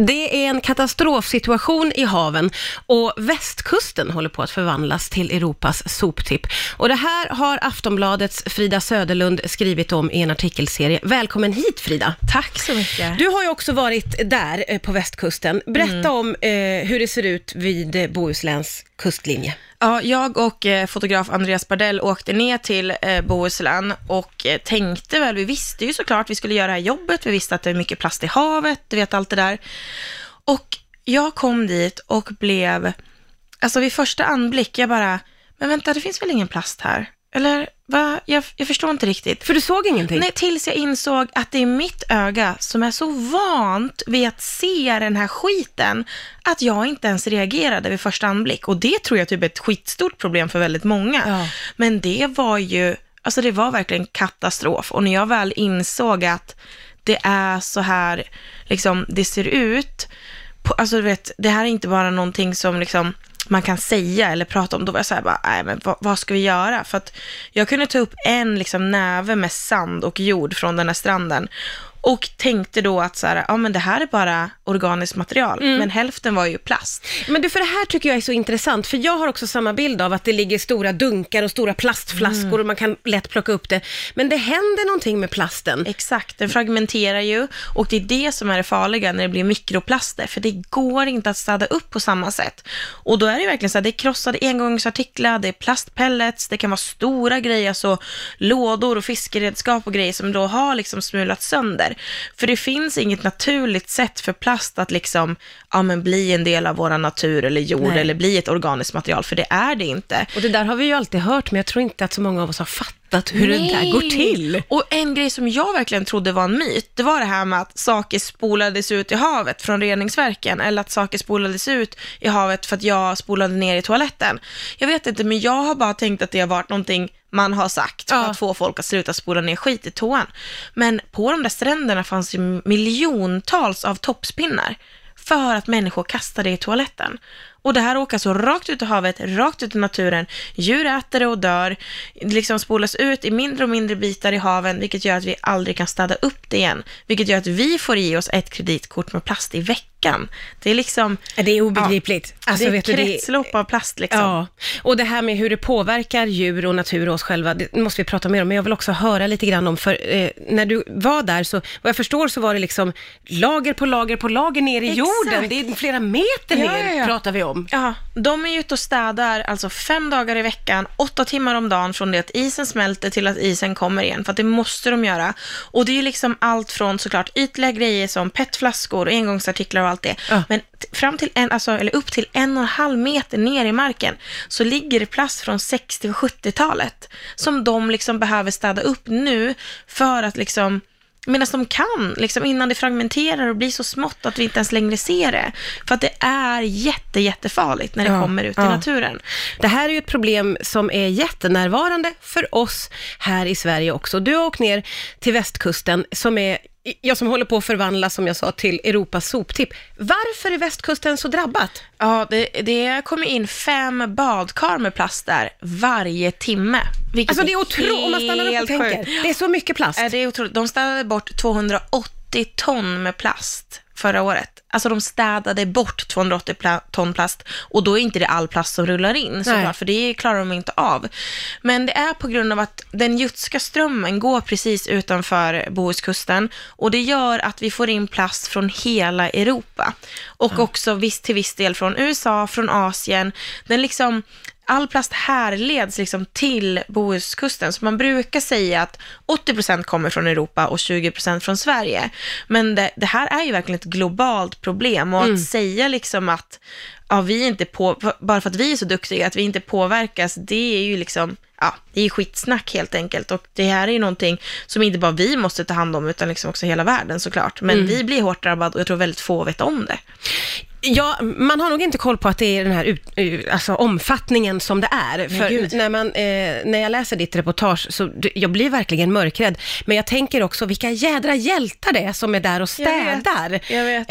Det är en katastrofsituation i haven och västkusten håller på att förvandlas till Europas soptipp. Och det här har Aftonbladets Frida Söderlund skrivit om i en artikelserie. Välkommen hit, Frida. Tack så mycket. Du har ju också varit där på västkusten. Berätta om hur det ser ut vid Bohusläns kustlinje. Ja, jag och fotograf Andreas Bardell åkte ner till Bohuslän och tänkte väl, vi visste ju såklart vi skulle göra det här jobbet, vi visste att det är mycket plast i havet, du vet allt det där. Och jag kom dit och blev, alltså vid första anblick, jag bara, men vänta, det finns väl ingen plast här? Eller, va? Jag förstår inte riktigt. För du såg ingenting? Nej, tills jag insåg att det är mitt öga som är så vant vid att se den här skiten att jag inte ens reagerade vid första anblick. Och det tror jag typ är ett skitstort problem för väldigt många. Ja. Men det var ju, alltså det var verkligen katastrof. Och när jag väl insåg att det är så här liksom, det ser ut, alltså du vet, det här är inte bara någonting som liksom man kan säga eller prata om. Då var jag så här bara, nej men vad ska vi göra? För att jag kunde ta upp en liksom näve med sand och jord från den här stranden och tänkte då att så här, ja men det här är bara organiskt material, men hälften var ju plast. Men du, för det här tycker jag är så intressant, för jag har också samma bild av att det ligger stora dunkar och stora plastflaskor och man kan lätt plocka upp det, men det händer någonting med plasten. Exakt, den fragmenterar ju, och det är det som är det farliga när det blir mikroplaster, för det går inte att städa upp på samma sätt. Och då är det verkligen så här, det är krossade engångsartiklar, det är plastpellets, det kan vara stora grejer, så lådor och fiskeredskap och grejer som då har liksom smulat sönder. För det finns inget naturligt sätt för plast att liksom, ja, men bli en del av vår natur eller jord. Nej. Eller bli ett organiskt material, för det är det inte. Och det där har vi ju alltid hört, men jag tror inte att så många av oss har fattat hur det där går till. Och en grej som jag verkligen trodde var en myt, det var det här med att saker spolades ut i havet från reningsverken, eller att saker spolades ut i havet för att jag spolade ner i toaletten. Jag vet inte, men jag har bara tänkt att det har varit någonting man har sagt för att få folk att sluta spola ner skit i toan. Men på de där stränderna fanns ju miljontals av toppspinnar för att människor kastade i toaletten. Och det här åker så rakt ut i havet, rakt ut i naturen. Djur äter det och dör. Det liksom spolas ut i mindre och mindre bitar i haven, vilket gör att vi aldrig kan städa upp det igen. Vilket gör att vi får i oss ett kreditkort med plast i veckan. Det är liksom, det är obegripligt. Ja, alltså, det är kretslopp av plast liksom. Ja. Och det här med hur det påverkar djur och natur och oss själva, det måste vi prata mer om. Men jag vill också höra lite grann om, för när du var där så, vad jag förstår, så var det liksom lager på lager på lager ner i jorden. Det är flera meter ner, pratar vi om. Ja, de är ju ute och städar alltså 5 dagar i veckan, 8 timmar om dagen, från det att isen smälter till att isen kommer igen, för att det måste de göra. Och det är ju liksom allt från såklart ytliga grejer som petflaskor och engångsartiklar och allt det, men fram till upp till 1,5 meter ner i marken så ligger det plast från 60- och 70-talet som de liksom behöver städa upp nu, för att liksom, medan de kan, liksom innan det fragmenterar och blir så smått att vi inte ens längre ser det. För att det är jättefarligt när det kommer ut i naturen. Det här är ju ett problem som är jättenärvarande för oss här i Sverige också. Du har åkt ner till västkusten som är, jag som håller på att förvandlas, som jag sa, till Europas soptipp. Varför är västkusten så drabbat? Ja, det kommer in 5 badkar med plast där varje timme. Alltså det är otroligt, om man stannar upp och tänker. Det är så mycket plast. Det är otroligt. De städade bort 280 ton med plast förra året. Alltså de städade bort 280 ton plast, och då är inte det all plast som rullar in såklart, för det klarar de inte av. Men det är på grund av att den jutska strömmen går precis utanför Bohuskusten, och det gör att vi får in plast från hela Europa och också till viss del från USA, från Asien. Den liksom, all plast härleds liksom till Bohuskusten, så man brukar säga att 80% kommer från Europa och 20% från Sverige. Men det här är ju verkligen ett globalt problem, och att säga liksom att vi inte bara för att vi är så duktiga att vi inte påverkas, det är ju liksom, det är skitsnack helt enkelt. Och det här är ju någonting som inte bara vi måste ta hand om, utan liksom också hela världen såklart. Men vi blir hårt drabbade, och jag tror väldigt få vet om det. Ja, man har nog inte koll på att det är den här omfattningen som det är. För när jag läser ditt reportage så jag blir verkligen mörkrädd. Men jag tänker också vilka jädra hjältar det är som är där och städar. Jag vet.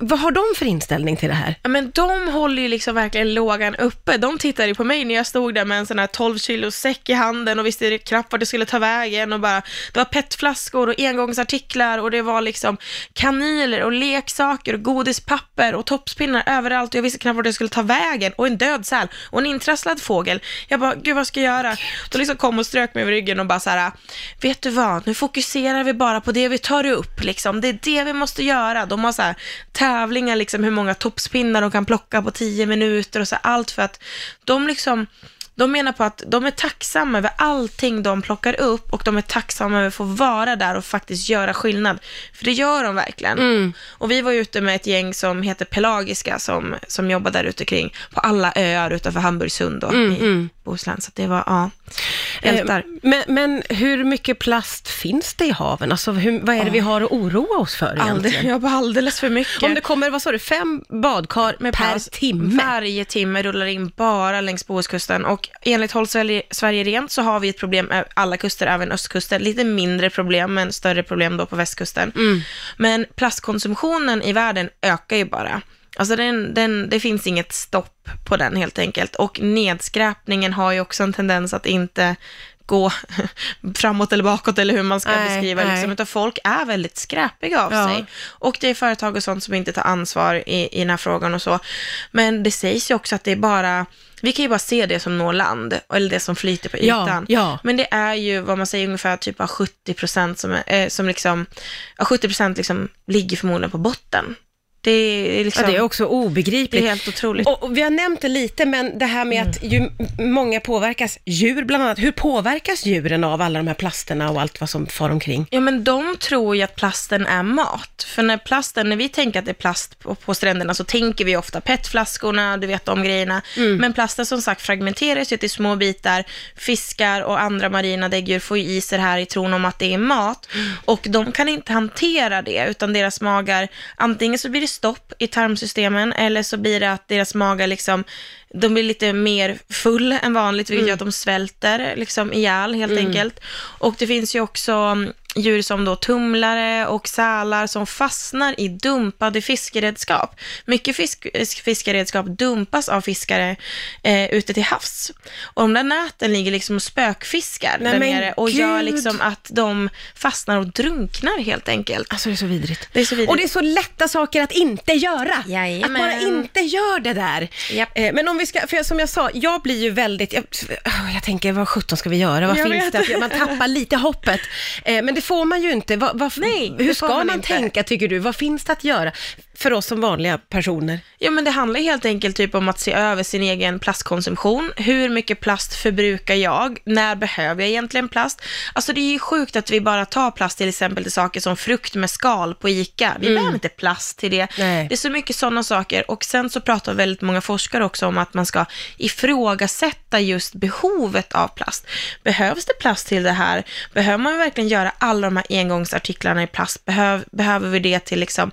Vad har de för inställning till det här? Ja, men de håller ju liksom verkligen lågan uppe. De tittade ju på mig när jag stod där med en sån här 12 kilo säck i handen och visste knappt vart det skulle ta vägen. Och bara, det var petflaskor och engångsartiklar och det var liksom kaniler och leksaker och godispapper och toppspinnar överallt och jag visste knappt vart det skulle ta vägen och en död säl och en intrasslad fågel. Jag bara, gud vad ska jag göra? Då liksom kom och strök mig över ryggen och bara så här, vet du vad, nu fokuserar vi bara på det vi tar upp liksom, det är det vi måste göra. De har så här tävlingar liksom hur många toppspinnar de kan plocka på 10 minuter och så här, allt för att de liksom, de menar på att de är tacksamma över allting de plockar upp och de är tacksamma över att få vara där och faktiskt göra skillnad. För det gör de verkligen. Mm. Och vi var ute med ett gäng som heter Pelagiska som jobbar där ute kring på alla öar utanför Hamburgsund och i Bohuslän. Så det var, ja, hjältar. Men hur mycket plast finns det i haven? Alltså vad är det vi har att oroa oss för egentligen? Alldeles för mycket. Om det kommer, vad sa du, 5 badkar per timme? Varje timme rullar in bara längs Bohuskusten och enligt Håll Sverige Rent så har vi ett problem med alla kuster, även östkusten. Lite mindre problem, men större problem då på västkusten. Mm. Men plastkonsumtionen i världen ökar ju bara. Alltså det finns inget stopp på den helt enkelt. Och nedskräpningen har ju också en tendens att inte gå framåt eller bakåt eller hur man ska beskriva liksom, utan folk är väldigt skräpiga av sig och det är företag och sånt som inte tar ansvar i den här frågan och så, men det sägs ju också att det är bara, vi kan ju bara se det som når land eller det som flyter på ytan, men det är ju vad man säger ungefär typ 70% som liksom 70% liksom ligger förmodligen på botten. Det är, liksom, det är också obegripligt. Det är helt otroligt. Och vi har nämnt det lite, men det här med att ju många påverkas, djur bland annat. Hur påverkas djuren av alla de här plasterna och allt vad som far omkring? Ja, men de tror ju att plasten är mat. För när vi tänker att det är plast på stränderna så tänker vi ofta petflaskorna, du vet de grejerna. Mm. Men plasten som sagt fragmenteras ju till små bitar. Fiskar och andra marina däggdjur får ju i sig här i tron om att det är mat. Mm. Och de kan inte hantera det, utan deras magar, antingen så blir det stopp i tarmsystemen eller så blir det att deras magar liksom, de blir lite mer full än vanligt, vilket gör att de svälter liksom ihjäl helt enkelt. Och det finns ju också djur som då tumlare och sälar som fastnar i dumpade fiskeredskap. Mycket fiskeredskap dumpas av fiskare ute till havs. Och de där näten ligger liksom och spökfiskar där nere och gör liksom att de fastnar och drunknar helt enkelt. Alltså det är så vidrigt. Och det är så lätta saker att inte göra. Jajamän. Att bara inte gör det där. Men om vi ska, för som jag sa, jag blir ju väldigt, jag tänker vad 17 ska vi göra? Vad finns det? Man tappar lite hoppet. Men det får man ju inte. Nej, hur ska man tänka, tycker du? Vad finns det att göra för oss som vanliga personer? Ja, men det handlar helt enkelt typ om att se över sin egen plastkonsumtion. Hur mycket plast förbrukar jag? När behöver jag egentligen plast? Alltså det är ju sjukt att vi bara tar plast till exempel till saker som frukt med skal på ICA. Vi behöver inte plast till det. Nej. Det är så mycket sådana saker. Och sen så pratar väldigt många forskare också om att man ska ifrågasätta just behovet av plast. Behövs det plast till det här? Behöver man verkligen göra alla de här engångsartiklarna i plast? Behöver vi det till liksom,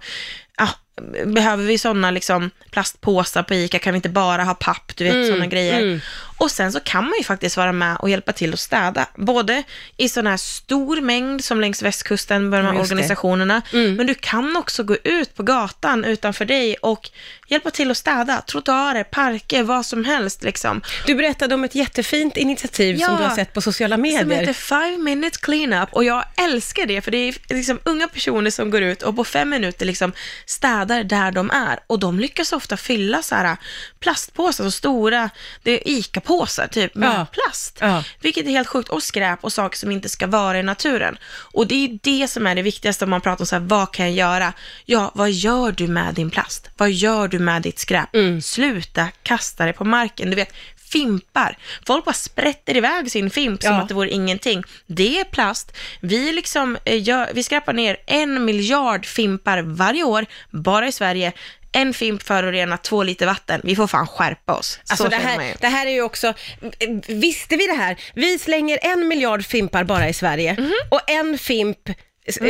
behöver vi sådana liksom plastpåsar på ICA? Kan vi inte bara ha papp, du vet, sådana grejer. Och sen så kan man ju faktiskt vara med och hjälpa till att städa. Både i sån här stor mängd som längs västkusten med de här organisationerna. Men du kan också gå ut på gatan utanför dig och hjälpa till att städa. Trottoarer, parker, vad som helst liksom. Du berättade om ett jättefint initiativ som du har sett på sociala medier. Som heter 5-minute cleanup. Och jag älskar det, för det är liksom unga personer som går ut och på 5 minuter liksom städar där de är. Och de lyckas ofta fylla så här plastpåsar och stora, det är ICA påsar typ med plast. Vilket är helt sjukt, och skräp och saker som inte ska vara i naturen. Och det är det som är det viktigaste om man pratar om så här, vad kan jag göra? Ja, vad gör du med din plast? Vad gör du med ditt skräp? Sluta kasta det på marken. Du vet, fimpar. Folk bara sprätter iväg sin fimp som att det vore ingenting. Det är plast. Vi skräpar ner 1 miljard fimpar varje år bara i Sverige. En fimp förorenar 2 liter vatten. Vi får fan skärpa oss. Alltså det här är ju också, visste vi det här? Vi slänger 1 miljard fimpar bara i Sverige. Och en fimp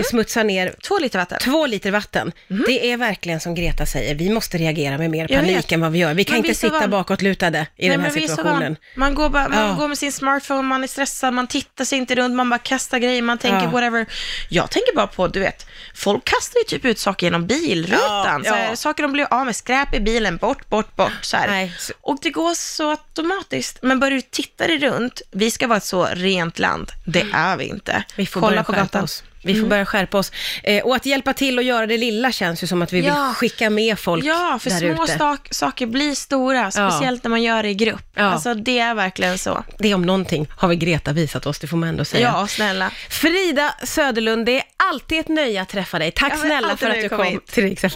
smutsar ner 2 liter vatten. 2 liter vatten. Mm. Det är verkligen som Greta säger, vi måste reagera med mer panik än vad vi gör. Vi kan inte sitta bakåtlutade i den här situationen. Man går med sin smartphone, man är stressad, man tittar sig inte runt, man bara kastar grejer, man tänker whatever. Jag tänker bara på, du vet, folk kastar ju typ ut saker genom bilrutan. Ja. Så saker de blir av med, skräp i bilen, bort. Så här. Nej. Och det går så automatiskt. Men börjar du titta dig runt, vi ska vara ett så rent land. Det är vi inte. Vi får kolla på gatan. Vi får börja skärpa oss. Och att hjälpa till och göra det lilla känns ju som att vi vill skicka med folk där ute. Ja, för små saker blir stora, speciellt när man gör det i grupp. Ja. Alltså det är verkligen så. Det om någonting har vi Greta visat oss, det får man ändå säga. Ja, snälla. Frida Söderlund, det är alltid ett nöje att träffa dig. Tack snälla för att du kom hit till Riksfm.